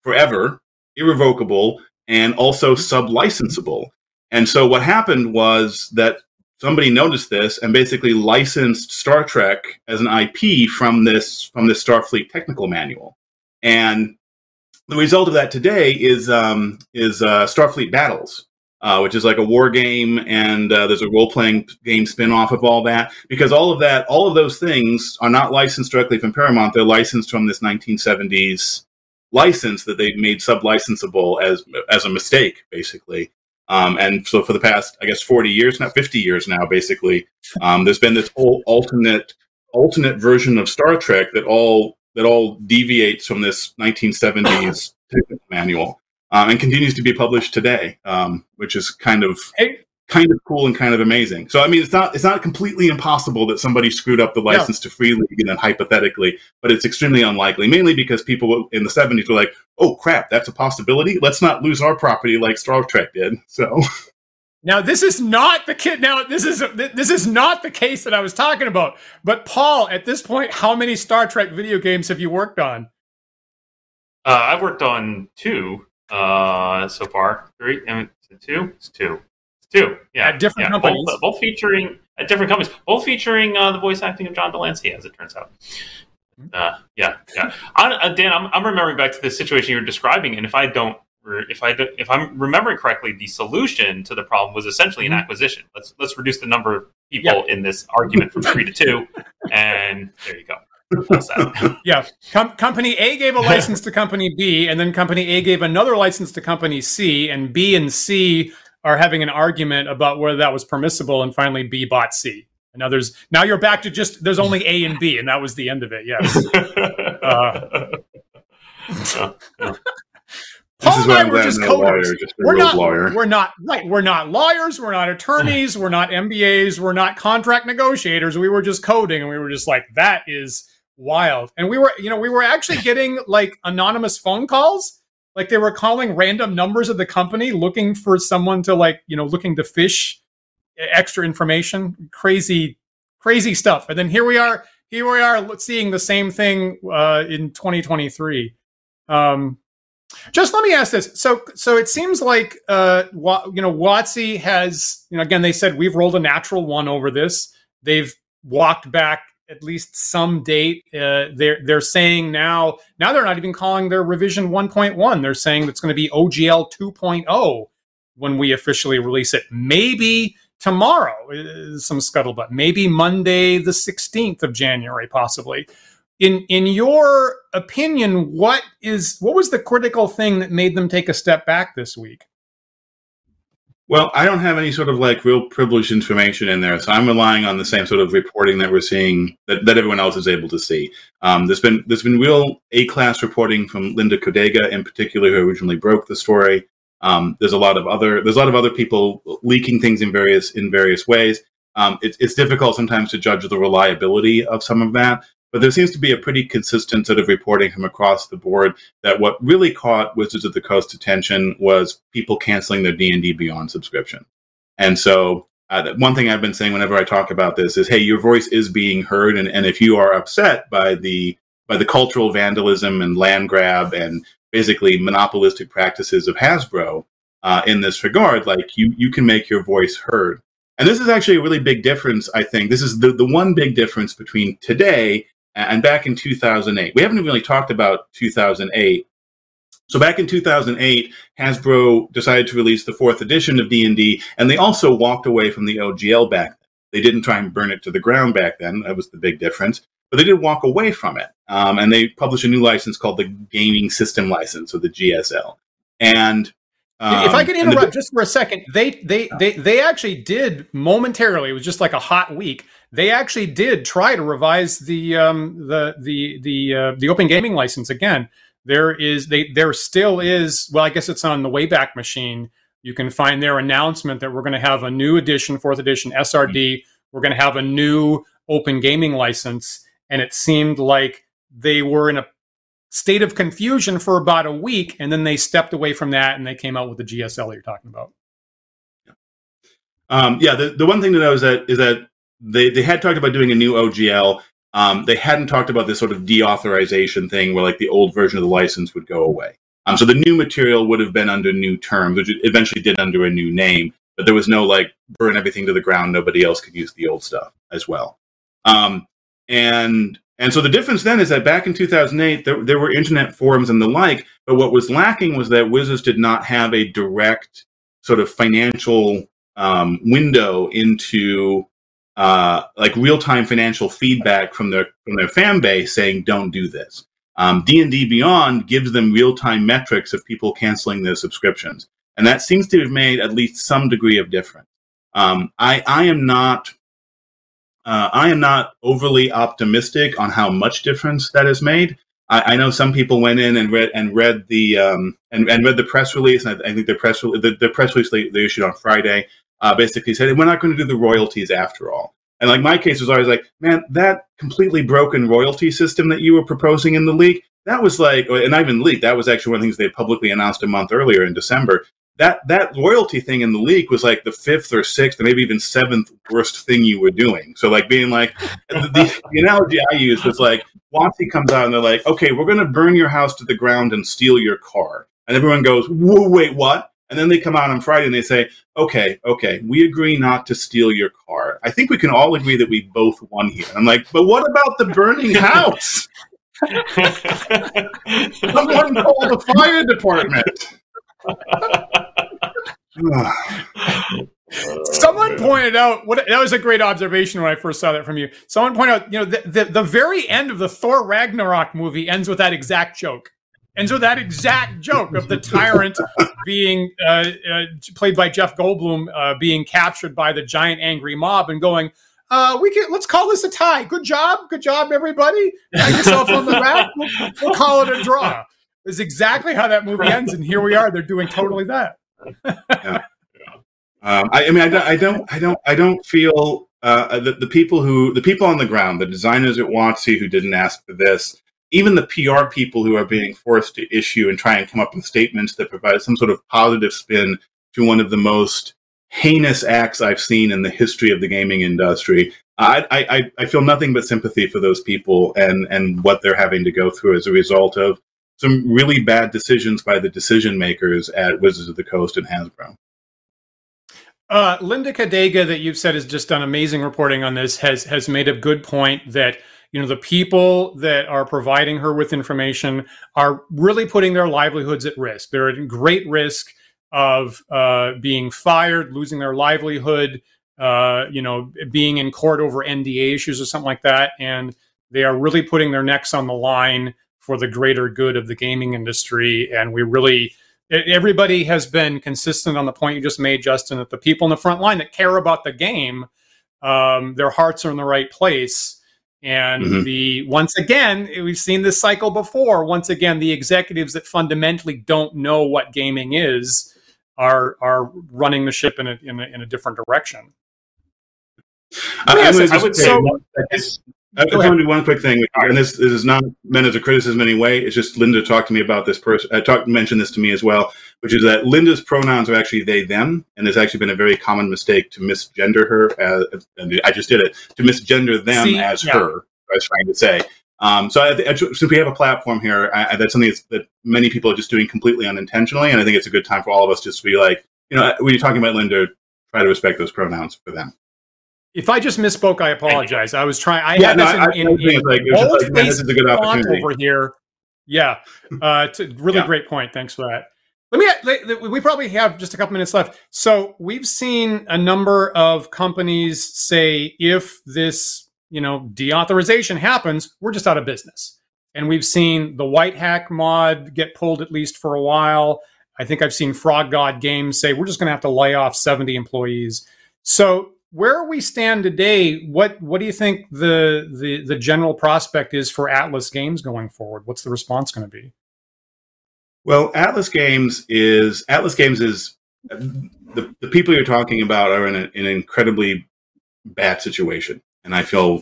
forever, irrevocable, and also sub-licensable. And so what happened was that somebody noticed this and basically licensed Star Trek as an IP from this Starfleet Technical Manual. And the result of that today is Starfleet Battles, which is like a war game, and there's a role-playing game spin-off of all that, because all of those things are not licensed directly from Paramount. They're licensed from this 1970s license that they've made sub-licensable as a mistake, basically. And so for the past, I guess, 40 years now, 50 years now, basically, there's been this whole alternate version of Star Trek that all deviates from this 1970s manual, and continues to be published today, which is kind of cool and kind of amazing. So I mean, it's not completely impossible that somebody screwed up the license to Free League, and then hypothetically, but it's extremely unlikely, mainly because people in the 70s were like, oh crap, that's a possibility. Let's not lose our property like Star Trek did. So now this is not the kid. Now this is not the case that I was talking about. But Paul, at this point, how many Star Trek video games have you worked on? I've worked on two so far. Three, and two. It's two. Too, yeah, at different companies, both featuring at different companies, both featuring the voice acting of John Delancey, as it turns out. Dan, I'm remembering back to the situation you were describing, and if I'm remembering correctly, the solution to the problem was essentially an acquisition. Let's reduce the number of people in this argument from 3 to 2, and there you go. Yeah, company A gave a license to company B, and then company A gave another license to company C, and B and C are having an argument about whether that was permissible, and finally B bought C. And now you're back to just, there's only A and B, and that was the end of it, yes. Paul and I were just coders. We're not lawyers, we're not attorneys, we're not MBAs, we're not contract negotiators. We were just coding, and we were just like, that is wild. And we were actually getting like anonymous phone calls. Like they were calling random numbers of the company looking for someone to looking to fish extra information, crazy stuff. And then here we are seeing the same thing in 2023. Just let me ask this. So it seems like, WotC has, again, they said we've rolled a natural one over this. They've walked back at least some date. They're saying now they're not even calling their revision 1.1. They're saying it's going to be OGL 2.0 when we officially release it. Maybe tomorrow, some scuttlebutt. Maybe Monday the 16th of January, possibly. In your opinion, what was the critical thing that made them take a step back this week? Well, I don't have any sort of like real privileged information in there, so I'm relying on the same sort of reporting that we're seeing that everyone else is able to see. There's been real A-class reporting from Linda Codega in particular, who originally broke the story. There's a lot of other people leaking things in various ways. It's difficult sometimes to judge the reliability of some of that, but there seems to be a pretty consistent sort of reporting from across the board that what really caught Wizards of the Coast's attention was people canceling their D&D Beyond subscription. And so one thing I've been saying whenever I talk about this is, hey, your voice is being heard, and if you are upset by the cultural vandalism and land grab and basically monopolistic practices of Hasbro in this regard, like you can make your voice heard. And this is actually a really big difference, I think. This is the one big difference between today and back in 2008. We haven't really talked about 2008. So back in 2008, Hasbro decided to release the 4th edition of D&D, and they also walked away from the OGL back then. They didn't try and burn it to the ground back then. That was the big difference. But they did walk away from it, and they published a new license called the Gaming System License, or the GSL. And if I could interrupt just for a second, they actually did momentarily. It was just like a hot week. They actually did try to revise the Open Gaming License again. There still is. Well, I guess it's on the Wayback Machine. You can find their announcement that we're going to have a new edition, 4th edition SRD. Mm-hmm. We're going to have a new Open Gaming License, and it seemed like they were in a state of confusion for about a week, and then they stepped away from that and they came out with the GSL you're talking about. Yeah. The one thing to know is that they had talked about doing a new OGL. They hadn't talked about this sort of deauthorization thing where like the old version of the license would go away. So the new material would have been under new terms, which it eventually did under a new name, but there was no like burn everything to the ground. Nobody else could use the old stuff as well. And so the difference then is that back in 2008, there were internet forums and the like, but what was lacking was that Wizards did not have a direct sort of financial window into like real-time financial feedback from their fan base saying, don't do this. D&D Beyond gives them real-time metrics of people canceling their subscriptions. And that seems to have made at least some degree of difference. I am not overly optimistic on how much difference that has made. I know some people went in and read the press release, and I think the press release they issued on Friday basically said, we're not going to do the royalties after all. And like my case was always like, man, that completely broken royalty system that you were proposing in the leak, that was like, and not even leak, that was actually one of the things they publicly announced a month earlier in December. That loyalty thing in the leak was like the fifth or sixth, or maybe even seventh worst thing you were doing. So like being like, the analogy I used was like, WotC comes out and they're like, okay, we're going to burn your house to the ground and steal your car. And everyone goes, whoa, wait, what? And then they come out on Friday and they say, okay, we agree not to steal your car. I think we can all agree that we both won here. And I'm like, but what about the burning house? Someone call the fire department. Someone pointed out that was a great observation when I first saw that from you. Someone pointed out, the very end of the Thor Ragnarok movie ends with that exact joke. And so that exact joke of the tyrant being played by Jeff Goldblum being captured by the giant angry mob and going, let's call this a tie. Good job, everybody. Pat yourself on the back. We'll call it a draw. Is exactly how that movie ends, and here we are. They're doing totally that. Yeah. I don't feel the people on the ground, the designers at WotC who didn't ask for this, even the PR people who are being forced to issue and try and come up with statements that provide some sort of positive spin to one of the most heinous acts I've seen in the history of the gaming industry. I feel nothing but sympathy for those people and what they're having to go through as a result of some really bad decisions by the decision makers at Wizards of the Coast and Hasbro. Linda Codega, that you've said has just done amazing reporting on this, has made a good point that the people that are providing her with information are really putting their livelihoods at risk. They're at great risk of being fired, losing their livelihood, being in court over NDA issues or something like that, and they are really putting their necks on the line for the greater good of the gaming industry. And everybody has been consistent on the point you just made, Justin, that the people in the front line that care about the game, their hearts are in the right place. And once again, we've seen this cycle before. Once again, the executives that fundamentally don't know what gaming is are running the ship in a different direction. I just want to do one quick thing, and this is not meant as a criticism in any way. It's just Linda talked to me about this person. Mentioned this to me as well, which is that Linda's pronouns are actually they, them, and it's actually been a very common mistake to misgender her. And I just did it to misgender them her. I was trying to say. Since we have a platform here, that's something that many people are just doing completely unintentionally, and I think it's a good time for all of us just to be like, when you're talking about Linda, try to respect those pronouns for them. If I just misspoke, I apologize. I was trying. This is a good opportunity over here. Yeah, it's a really great point. Thanks for that. We probably have just a couple minutes left. So we've seen a number of companies say, if this, deauthorization happens, we're just out of business. And we've seen the White Hack mod get pulled at least for a while. I think I've seen Frog God Games say we're just going to have to lay off 70 employees. So where we stand today, what do you think the general prospect is for Atlas Games going forward? What's the response going to be? Well, Atlas Games is the people you're talking about are in an incredibly bad situation, and I feel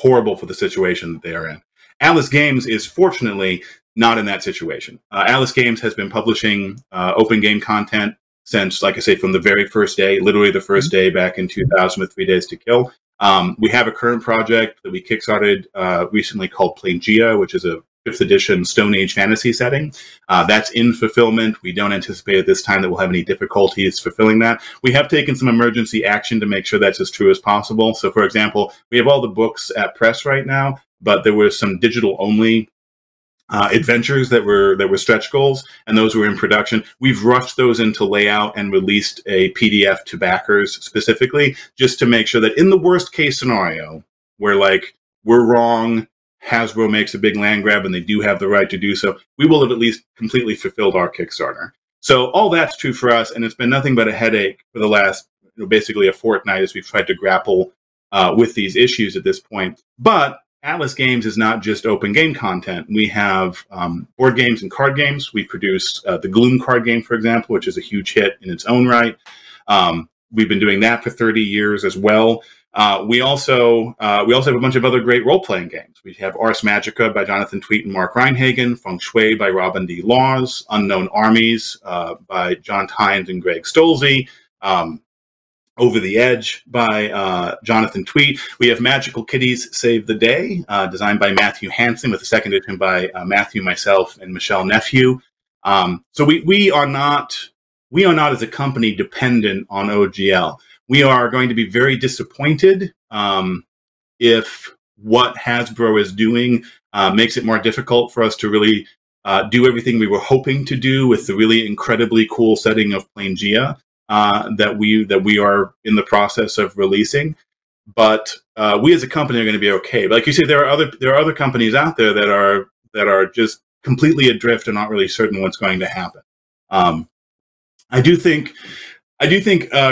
horrible for the situation that they are in. Atlas Games is fortunately not in that situation. Atlas Games has been publishing open game content since, like I say, from the very first day, literally the first day back in 2000 with 3 Days to Kill. We have a current project that we kickstarted recently called Planegea, which is a 5th edition Stone Age fantasy setting. That's in fulfillment. We don't anticipate at this time that we'll have any difficulties fulfilling that. We have taken some emergency action to make sure that's as true as possible. So, for example, we have all the books at press right now, but there were some digital-only adventures that were stretch goals, and those were in production. We've rushed those into layout and released a PDF to backers specifically, just to make sure that in the worst case scenario, where like we're wrong, Hasbro makes a big land grab and they do have the right to do so, we will have at least completely fulfilled our Kickstarter. So all that's true for us, and it's been nothing but a headache for the last basically a fortnight as we've tried to grapple with these issues at this point. But Atlas Games is not just open game content. We have board games and card games. We produce the Gloom card game, for example, which is a huge hit in its own right. We've been doing that for 30 years as well. We also have a bunch of other great role-playing games. We have Ars Magica by Jonathan Tweet and Mark Reinhagen, Feng Shui by Robin D. Laws, Unknown Armies by John Tynes and Greg Stolze, Over the Edge by Jonathan Tweet. We have Magical Kitties Save the Day, designed by Matthew Hansen, with a second edition by Matthew, myself, and Michelle Nephew. So we are not as a company dependent on OGL. We are going to be very disappointed if what Hasbro is doing makes it more difficult for us to really do everything we were hoping to do with the really incredibly cool setting of Planegea that we are in the process of releasing, but we as a company are going to be okay. But like you say, there are other companies out there that are just completely adrift and not really certain what's going to happen. I do think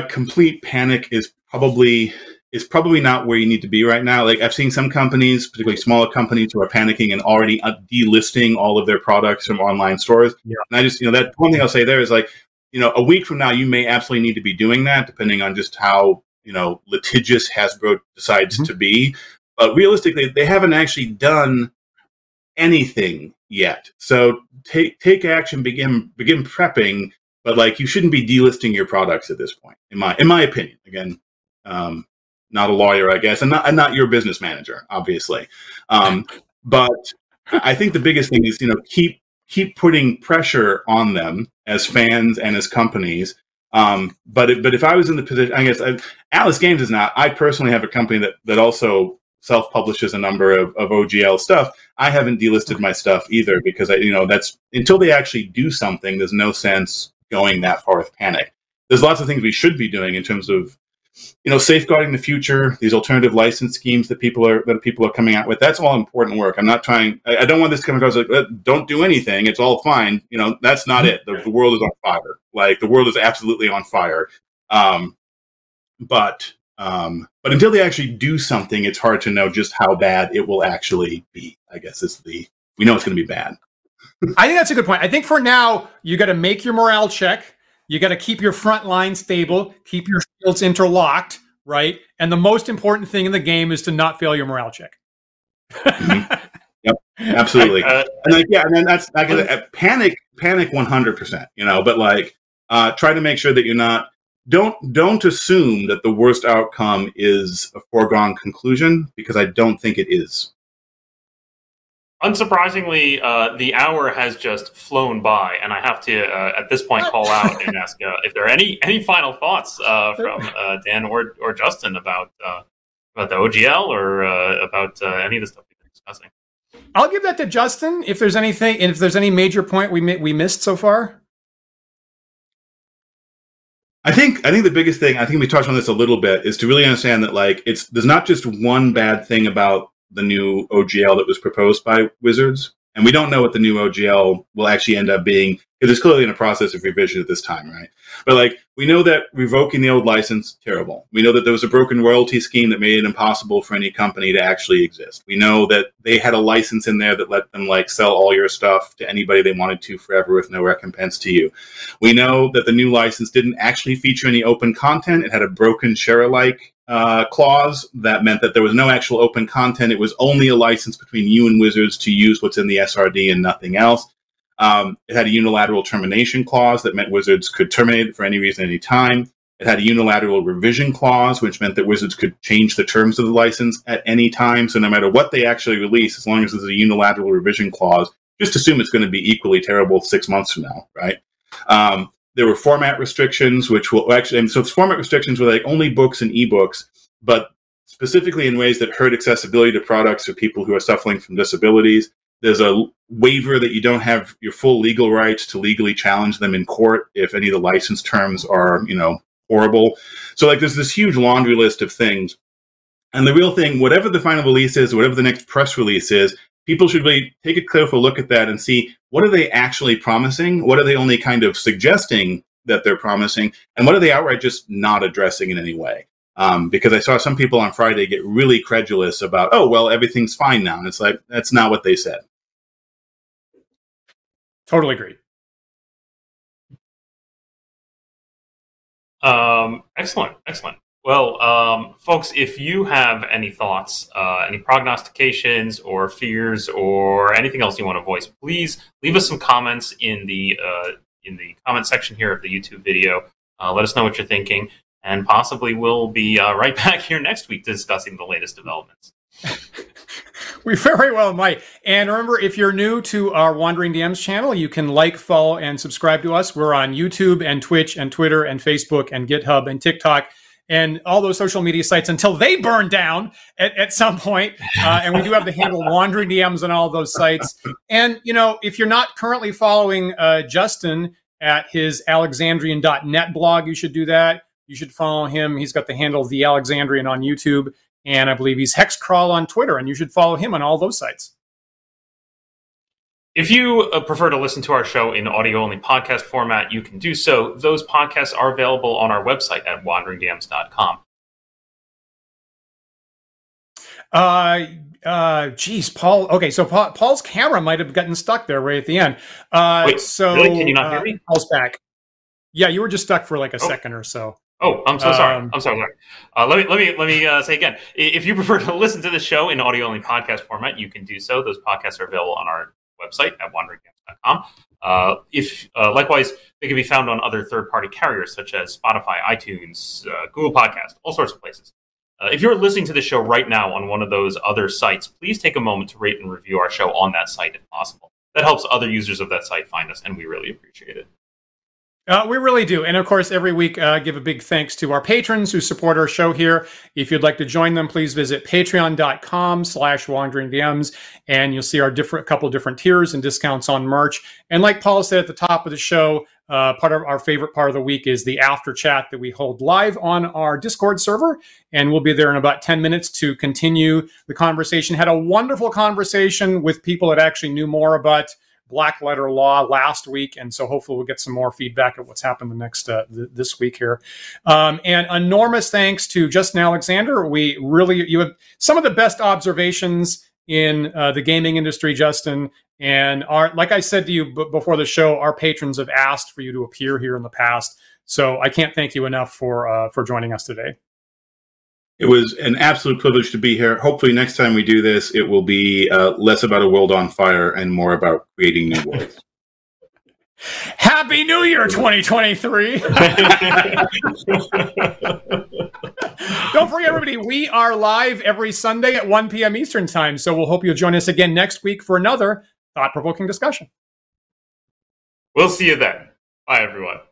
complete panic is probably not where you need to be right now. Like, I've seen some companies, particularly smaller companies, who are panicking and already delisting all of their products from online stores. Yeah. And I just that one thing I'll say there is like, a week from now, you may absolutely need to be doing that, depending on just how, litigious Hasbro decides to be. But realistically, they haven't actually done anything yet. So take action, begin prepping. But like, you shouldn't be delisting your products at this point, in my opinion. Again, not a lawyer, I guess, and not your business manager, obviously. But I think the biggest thing is keep putting pressure on them as fans and as companies. But if I was in the position, I guess Atlas Games is not. I personally have a company that also self-publishes a number of OGL stuff. I haven't delisted my stuff either because that's until they actually do something. There's no sense going that far with panic. There's lots of things we should be doing in terms of safeguarding the future, these alternative license schemes that people are coming out with. That's all important work. I'm not trying. I don't want this to come across like, don't do anything, it's all fine. That's not it. The world is on fire. Like, the world is absolutely on fire. But until they actually do something, it's hard to know just how bad it will actually be. I guess we know it's going to be bad. I think that's a good point. I think for now, you got to make your morale check. You got to keep your front line stable, keep your shields interlocked, right? And the most important thing in the game is to not fail your morale check. Mm-hmm. Yep, absolutely. Panic 100%. Try to make sure that you're not. Don't assume that the worst outcome is a foregone conclusion, because I don't think it is. Unsurprisingly, the hour has just flown by, and I have to, at this point, call out and ask if there are any final thoughts from Dan or Justin about the OGL or about any of the stuff we've been discussing. I'll give that to Justin if there's anything, and if there's any major point we missed so far. I think the biggest thing, I think we touched on this a little bit, is to really understand that there's not just one bad thing about the new OGL that was proposed by Wizards. And we don't know what the new OGL will actually end up being, because it's clearly in a process of revision at this time, right? But we know that revoking the old license, terrible. We know that there was a broken royalty scheme that made it impossible for any company to actually exist. We know that they had a license in there that let them sell all your stuff to anybody they wanted to forever with no recompense to you. We know that the new license didn't actually feature any open content. It had a broken share-alike clause that meant that there was no actual open content. It was only a license between you and Wizards to use what's in the SRD and nothing else. It had a unilateral termination clause that meant Wizards could terminate it for any reason, any time. It had a unilateral revision clause, which meant that Wizards could change the terms of the license at any time. So no matter what they actually release, as long as there's a unilateral revision clause, just assume it's going to be equally terrible 6 months from now, right? There were format restrictions, which will actually, and so format restrictions were like only books and ebooks, but specifically in ways that hurt accessibility to products for people who are suffering from disabilities. There's a waiver that you don't have your full legal rights to legally challenge them in court if any of the license terms are, you know, horrible. So like there's this huge laundry list of things. And the real thing, whatever the final release is, whatever the next press release is, people should really take a careful look at that and see what are they actually promising? What are they only kind of suggesting that they're promising? And what are they outright just not addressing in any way? Because I saw some people on Friday get really credulous about, oh, well, everything's fine now. And it's like, that's not what they said. Totally agree. Excellent. Well, folks, if you have any thoughts, any prognostications or fears or anything else you want to voice, please leave us some comments in the comment section here of the YouTube video. Let us know what you're thinking, and possibly we'll be right back here next week discussing the latest developments. We very well might. And remember, if you're new to our Wandering DMs channel, you can like, follow, and subscribe to us. We're on YouTube and Twitch and Twitter and Facebook and GitHub and TikTok and all those social media sites until they burn down at some point. And we do have the handle Wandering DMs on all those sites. And, you know, if you're not currently following Justin at his Alexandrian.net blog, you should do that. You should follow him. He's got the handle The Alexandrian on YouTube. And I believe he's Hexcrawl on Twitter, and you should follow him on all those sites. If you prefer to listen to our show in audio-only podcast format, you can do so. Those podcasts are available on our website at wanderingdams.com. Geez, Paul. Okay, so Paul's camera might have gotten stuck there right at the end. Wait, so, really? Can you not hear me? Paul's back. Yeah, you were just stuck for like a second or so. Oh, I'm so sorry. Let me say again. If you prefer to listen to the show in audio-only podcast format, you can do so. Those podcasts are available on our website at wanderingdams.com. Likewise, they can be found on other third-party carriers such as Spotify, iTunes, Google Podcasts, all sorts of places. If you're listening to the show right now on one of those other sites, please take a moment to rate and review our show on that site if possible. That helps other users of that site find us, and we really appreciate it. We really do. And of course, every week, give a big thanks to our patrons who support our show here. If you'd like to join them, please visit patreon.com/WanderingDMs, and you'll see our couple different tiers and discounts on merch. And like Paul said at the top of the show, part of our favorite part of the week is the after chat that we hold live on our Discord server. And we'll be there in about 10 minutes to continue the conversation. Had a wonderful conversation with people that actually knew more about Black Letter Law last week, and so hopefully we'll get some more feedback of what's happened the next this week here. And enormous thanks to Justin Alexander. You have some of the best observations in the gaming industry, Justin. And like I said to you before the show, our patrons have asked for you to appear here in the past. So I can't thank you enough for joining us today. It was an absolute privilege to be here. Hopefully next time we do this, it will be less about a world on fire and more about creating new worlds. Happy New Year, 2023. Don't forget, everybody, we are live every Sunday at 1 p.m. Eastern time. So we'll hope you'll join us again next week for another thought-provoking discussion. We'll see you then. Bye, everyone.